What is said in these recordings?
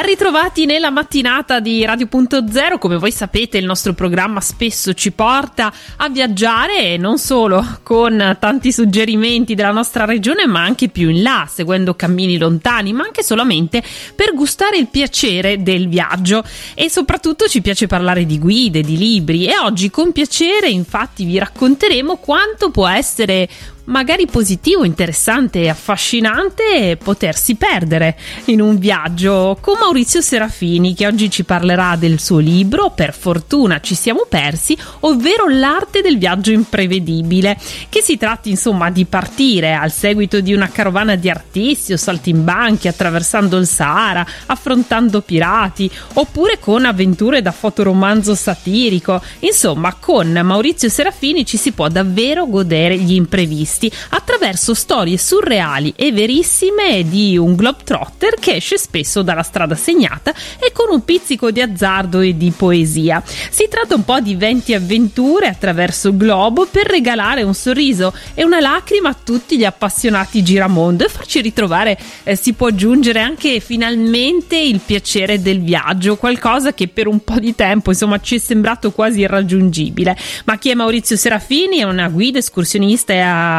Ben ritrovati nella mattinata di Radio Punto Zero. Come voi sapete, il nostro programma spesso ci porta a viaggiare, e non solo, con tanti suggerimenti della nostra regione, ma anche più in là, seguendo cammini lontani, ma anche solamente per gustare il piacere del viaggio. E soprattutto ci piace parlare di guide, di libri, e oggi con piacere infatti vi racconteremo quanto può essere magari positivo, interessante e affascinante potersi perdere in un viaggio, con Maurizio Serafini, che oggi ci parlerà del suo libro Per fortuna ci siamo persi, ovvero l'arte del viaggio imprevedibile, che si tratti insomma di partire al seguito di una carovana di artisti o saltimbanchi, attraversando il Sahara, affrontando pirati, oppure con avventure da fotoromanzo satirico. Insomma, con Maurizio Serafini ci si può davvero godere gli imprevisti attraverso storie surreali e verissime di un globetrotter che esce spesso dalla strada segnata, e con un pizzico di azzardo e di poesia. Si tratta un po' di 20 avventure attraverso il globo, per regalare un sorriso e una lacrima a tutti gli appassionati giramondo, e farci ritrovare, si può aggiungere anche finalmente il piacere del viaggio, qualcosa che per un po' di tempo insomma ci è sembrato quasi irraggiungibile. Ma chi è Maurizio Serafini? È una guida, escursionista è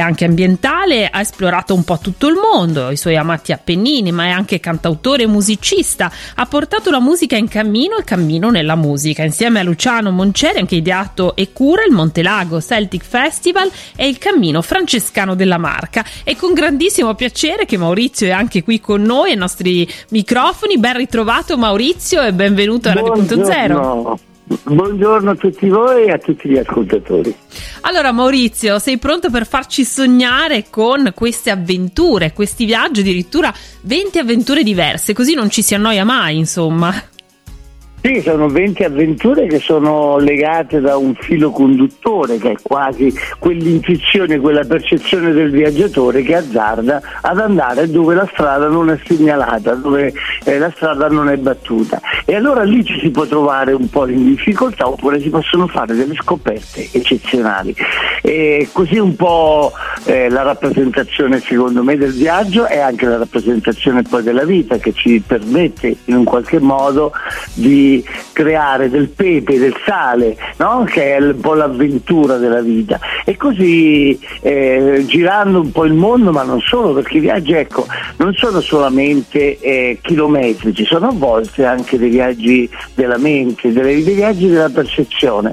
anche ambientale, ha esplorato un po' tutto il mondo, i suoi amati Appennini, ma è anche cantautore e musicista. Ha portato la musica in cammino e il cammino nella musica. Insieme a Luciano Monceri ha anche ideato e cura il Montelago Celtic Festival e il Cammino Francescano della Marca. È con grandissimo piacere che Maurizio è anche qui con noi ai nostri microfoni. Ben ritrovato Maurizio e benvenuto a Radio Punto Zero. Buongiorno a tutti voi e a tutti gli ascoltatori. Allora Maurizio, sei pronto per farci sognare con queste avventure, questi viaggi, addirittura 20 avventure diverse, così non ci si annoia mai, insomma. Sì, sono 20 avventure che sono legate da un filo conduttore, che è quasi quell'intuizione, quella percezione del viaggiatore che azzarda ad andare dove la strada non è segnalata, dove la strada non è battuta. E allora lì ci si può trovare un po' in difficoltà, oppure si possono fare delle scoperte eccezionali. E così un po' la rappresentazione, secondo me, del viaggio è anche la rappresentazione poi della vita, che ci permette in un qualche modo di creare del pepe, del sale, no? Che è un po' l'avventura della vita. E così girando un po' il mondo, ma non solo, perché i viaggi, ecco, non sono solamente chilometrici, sono a volte anche dei viaggi della mente, dei viaggi della percezione.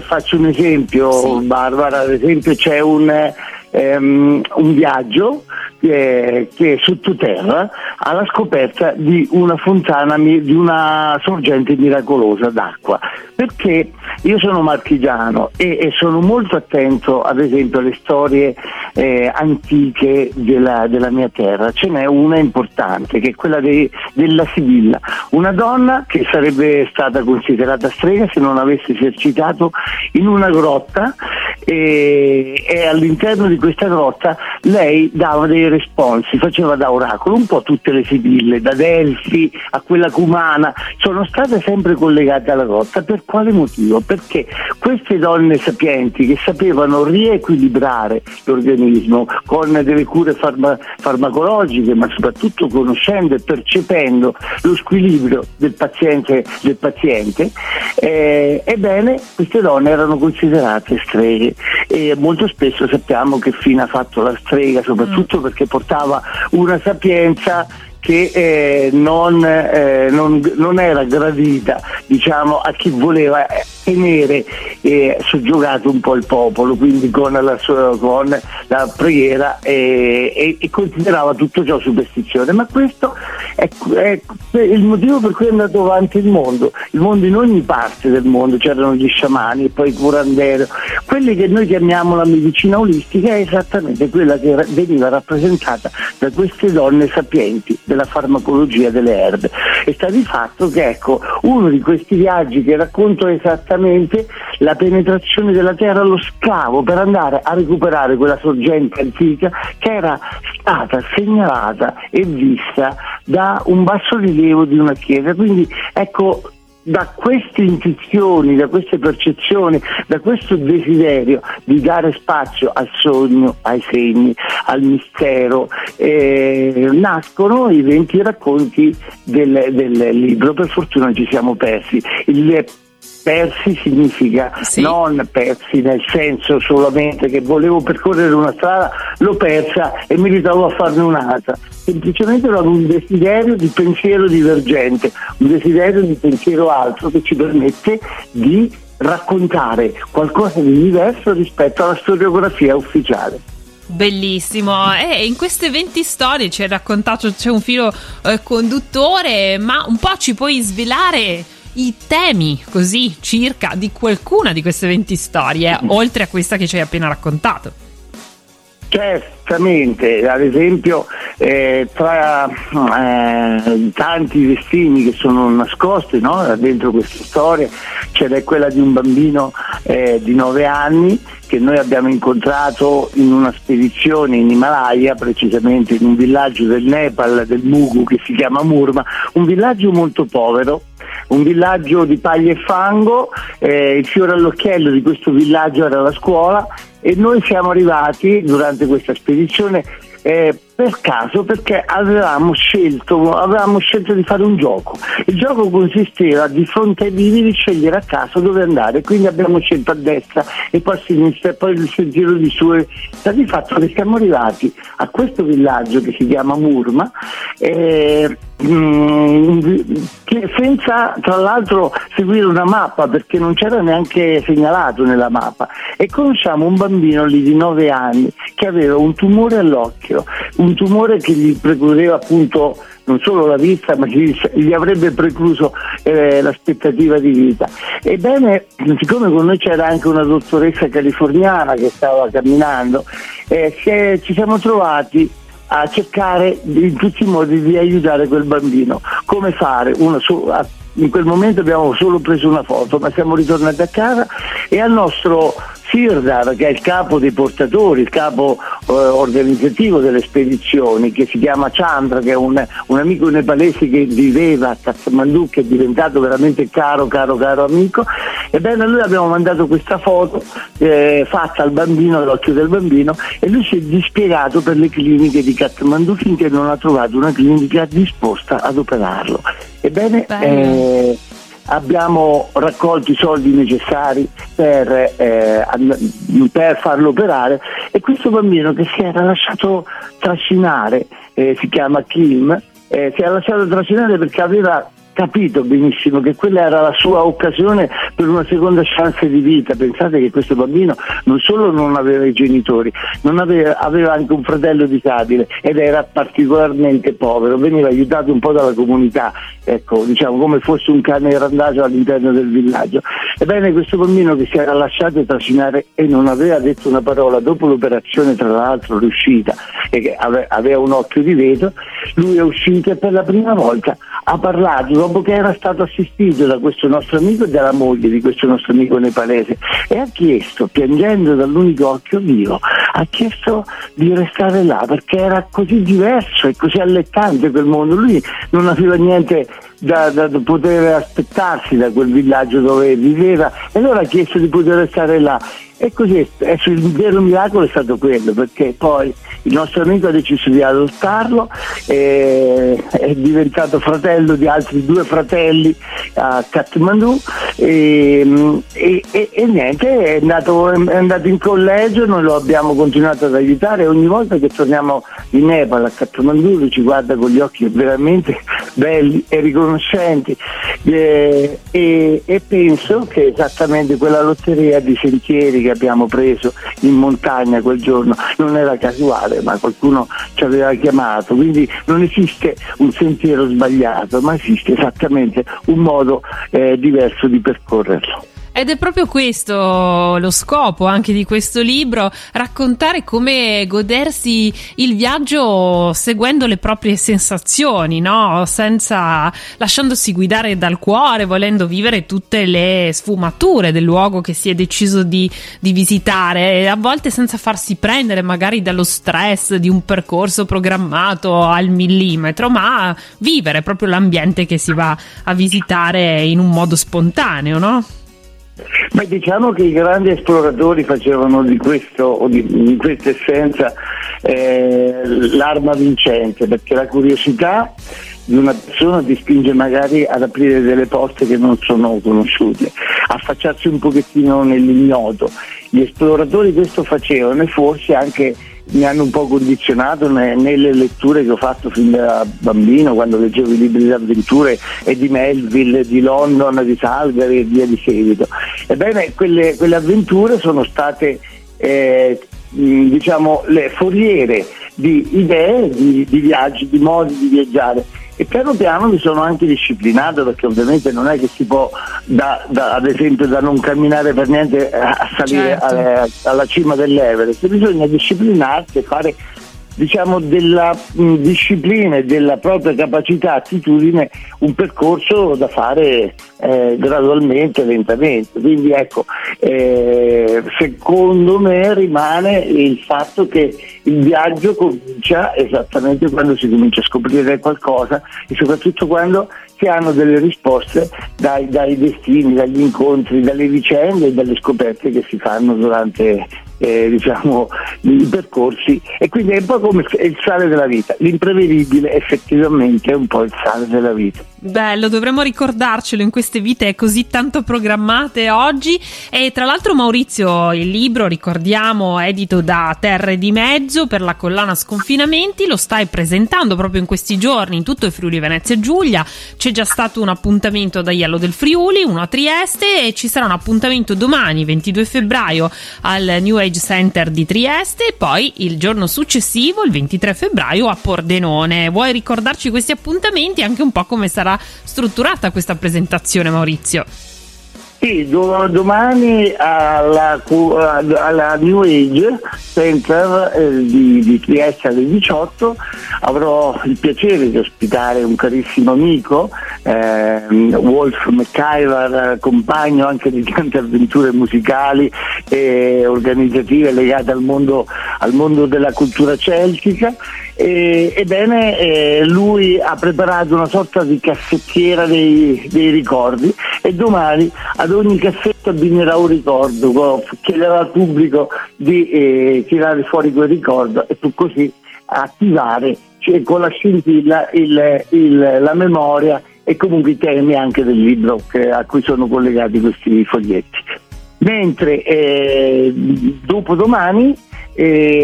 Faccio un esempio, sì. Barbara, ad esempio c'è un viaggio che è sottoterra, alla scoperta di una fontana, di una sorgente miracolosa d'acqua, perché io sono marchigiano e sono molto attento ad esempio alle storie antiche della mia terra. Ce n'è una importante, che è quella della Sibilla, una donna che sarebbe stata considerata strega se non avesse esercitato in una grotta, e all'interno di questa grotta lei dava dei responsi, faceva da oracolo. Un po' tutte le Sibille, da Delphi a quella cumana, sono state sempre collegate alla grotta. Per quale motivo? Perché queste donne sapienti, che sapevano riequilibrare l'organismo con delle cure farmacologiche, ma soprattutto conoscendo e percependo lo squilibrio del paziente, ebbene queste donne erano considerate streghe, e molto spesso sappiamo che fine ha fatto la strega, soprattutto perché portava una sapienza che non era gradita, diciamo, a chi voleva tenere soggiogato un po' il popolo, quindi con la preghiera, e considerava tutto ciò superstizione. Ma questo è il motivo per cui è andato avanti il mondo. In ogni parte del mondo c'erano gli sciamani e poi i curandero. Quelli che noi chiamiamo la medicina olistica è esattamente quella che veniva rappresentata da queste donne sapienti della farmacologia delle erbe. E sta di fatto che, ecco, uno di questi viaggi che racconto è esattamente la penetrazione della terra allo scavo, per andare a recuperare quella sorgente antica che era stata segnalata e vista da un bassorilievo di una chiesa. Quindi ecco, da queste intuizioni, da queste percezioni, da questo desiderio di dare spazio al sogno, ai segni, al mistero, nascono i 20 racconti del libro Per fortuna ci siamo persi. Il persi significa non persi nel senso solamente che volevo percorrere una strada, l'ho persa e mi ritrovo a farne un'altra. Semplicemente era un desiderio di pensiero divergente, un desiderio di pensiero altro che ci permette di raccontare qualcosa di diverso rispetto alla storiografia ufficiale. Bellissimo, e in queste 20 storie ci hai raccontato, c'è un filo conduttore, ma un po' ci puoi svelare i temi, così, circa di qualcuna di queste 20 storie, oltre a questa che ci hai appena raccontato? Certamente, ad esempio tra tanti destini che sono nascosti, no? Dentro queste storie c'è quella di un bambino di 9 anni che noi abbiamo incontrato in una spedizione in Himalaya, precisamente in un villaggio del Nepal, del Mugu, che si chiama Murma, un villaggio molto povero, un villaggio di paglia e fango. Il fiore all'occhiello di questo villaggio era la scuola, e noi siamo arrivati durante questa spedizione per caso, perché avevamo scelto di fare un gioco. Il gioco consisteva, di fronte ai bividi, scegliere a caso dove andare, quindi abbiamo scelto a destra e poi a sinistra e poi il sentiero di su. Di fatto che siamo arrivati a questo villaggio che si chiama Murma, che senza tra l'altro seguire una mappa, perché non c'era neanche segnalato nella mappa, e conosciamo un bambino lì di 9 anni che aveva un tumore all'occhio, un tumore che gli precludeva appunto non solo la vista, ma gli avrebbe precluso l'aspettativa di vita. Ebbene, siccome con noi c'era anche una dottoressa californiana che stava camminando, ci siamo trovati a cercare in tutti i modi di aiutare quel bambino. Come fare? In quel momento abbiamo solo preso una foto, ma siamo ritornati a casa e al nostro Sirdar, che è il capo dei portatori, il capo organizzativo delle spedizioni, che si chiama Chandra, che è un amico nepalese che viveva a Kathmandu, che è diventato veramente caro amico. Ebbene, a lui abbiamo mandato questa foto fatta al bambino, all'occhio del bambino, e lui si è dispiegato per le cliniche di Kathmandu finché non ha trovato una clinica disposta ad operarlo. Ebbene, abbiamo raccolto i soldi necessari per farlo operare, e questo bambino che si era lasciato trascinare, si chiama Kim, si era lasciato trascinare perché aveva capito benissimo che quella era la sua occasione per una seconda chance di vita. Pensate che questo bambino non solo non aveva i genitori, aveva anche un fratello disabile ed era particolarmente povero, veniva aiutato un po' dalla comunità, ecco, diciamo come fosse un cane randagio all'interno del villaggio. Ebbene, questo bambino che si era lasciato trascinare e non aveva detto una parola dopo l'operazione, tra l'altro riuscita, e che aveva un occhio di vetro, lui è uscito e per la prima volta ha parlato, dopo che era stato assistito da questo nostro amico e dalla moglie di questo nostro amico nepalese, e ha chiesto, piangendo dall'unico occhio vivo, ha chiesto di restare là, perché era così diverso e così allettante quel mondo. Lui non aveva niente da poter aspettarsi da quel villaggio dove viveva, e allora ha chiesto di poter restare là. E così il vero miracolo è stato quello, perché poi il nostro amico ha deciso di adottarlo, è diventato fratello di altri 2 fratelli a Kathmandu, e niente, è andato in collegio, noi lo abbiamo continuato ad aiutare, ogni volta che torniamo in Nepal a Kathmandu lui ci guarda con gli occhi veramente belli e riconoscenti, e penso che esattamente quella lotteria di sentieri che abbiamo preso in montagna quel giorno non era casuale, ma qualcuno ci aveva chiamato. Quindi non esiste un sentiero sbagliato, ma esiste esattamente un modo diverso di percorrerlo. Ed è proprio questo lo scopo anche di questo libro, raccontare come godersi il viaggio seguendo le proprie sensazioni, no? Senza, lasciandosi guidare dal cuore, volendo vivere tutte le sfumature del luogo che si è deciso di visitare, a volte senza farsi prendere magari dallo stress di un percorso programmato al millimetro, ma vivere proprio l'ambiente che si va a visitare in un modo spontaneo, no? Ma diciamo che i grandi esploratori facevano di questo, o di questa essenza, l'arma vincente, perché la curiosità di una persona ti spinge magari ad aprire delle porte che non sono conosciute, a affacciarsi un pochettino nell'ignoto. Gli esploratori questo facevano, e forse anche mi hanno un po' condizionato nelle letture che ho fatto fin da bambino, quando leggevo i libri di avventure e di Melville, di London, di Salgari e via di seguito. Ebbene, quelle avventure sono state diciamo le foriere di idee, di viaggi, di modi di viaggiare, e piano piano mi sono anche disciplinato, perché ovviamente non è che si può ad esempio da non camminare per niente a salire, certo, alla cima dell'Everest. Bisogna disciplinarsi e fare, diciamo, della disciplina e della propria capacità, attitudine, un percorso da fare gradualmente, lentamente. Quindi ecco, secondo me rimane il fatto che il viaggio comincia esattamente quando si comincia a scoprire qualcosa, e soprattutto quando si hanno delle risposte dai destini, dagli incontri, dalle vicende e dalle scoperte che si fanno durante diciamo i percorsi. E quindi è un po' come il sale della vita, l'imprevedibile effettivamente è un po' il sale della vita. Bello, dovremmo ricordarcelo in queste vite così tanto programmate oggi. E tra l'altro, Maurizio, il libro, ricordiamo, edito da Terre di Mezzo per la collana Sconfinamenti, lo stai presentando proprio in questi giorni in tutto il Friuli Venezia Giulia. C'è già stato un appuntamento ad Aiello del Friuli, uno a Trieste, e ci sarà un appuntamento domani 22 febbraio al New Center di Trieste, e poi il giorno successivo, il 23 febbraio, a Pordenone. Vuoi ricordarci questi appuntamenti e anche un po' come sarà strutturata questa presentazione, Maurizio? Sì, domani alla New Age Center di Trieste alle 18 avrò il piacere di ospitare un carissimo amico, Wolf McIver, compagno anche di tante avventure musicali e organizzative legate al mondo della cultura celtica. Ebbene, lui ha preparato una sorta di cassettiera dei ricordi, e domani ad ogni cassetto abbinerà un ricordo, chiederà al pubblico di tirare fuori quel ricordo e tu così attivare, cioè, con la scintilla la memoria e comunque i temi anche del libro a cui sono collegati questi foglietti. Mentre dopodomani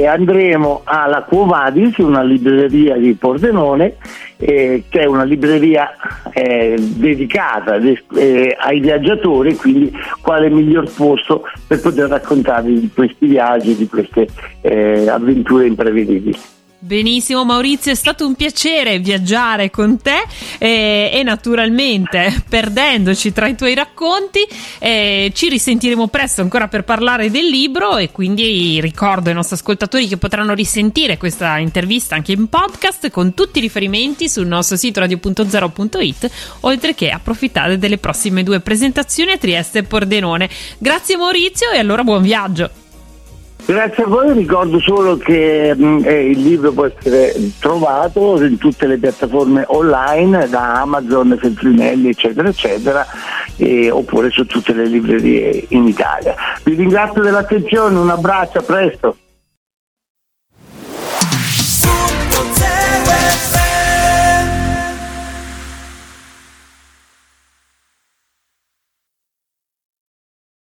andremo alla Quo Vadis, una libreria di Pordenone, che è una libreria dedicata ai viaggiatori, quindi quale miglior posto per poter raccontarvi di questi viaggi, di queste avventure imprevedibili. Benissimo, Maurizio, è stato un piacere viaggiare con te e naturalmente perdendoci tra i tuoi racconti. Ci risentiremo presto ancora per parlare del libro, e quindi ricordo ai nostri ascoltatori che potranno risentire questa intervista anche in podcast con tutti i riferimenti sul nostro sito radio.0.it, oltre che approfittare delle prossime due presentazioni a Trieste e Pordenone. Grazie, Maurizio, e allora buon viaggio. Grazie a voi, ricordo solo che il libro può essere trovato in tutte le piattaforme online, da Amazon, Feltrinelli, eccetera eccetera, oppure su tutte le librerie in Italia. Vi ringrazio dell'attenzione, un abbraccio, a presto.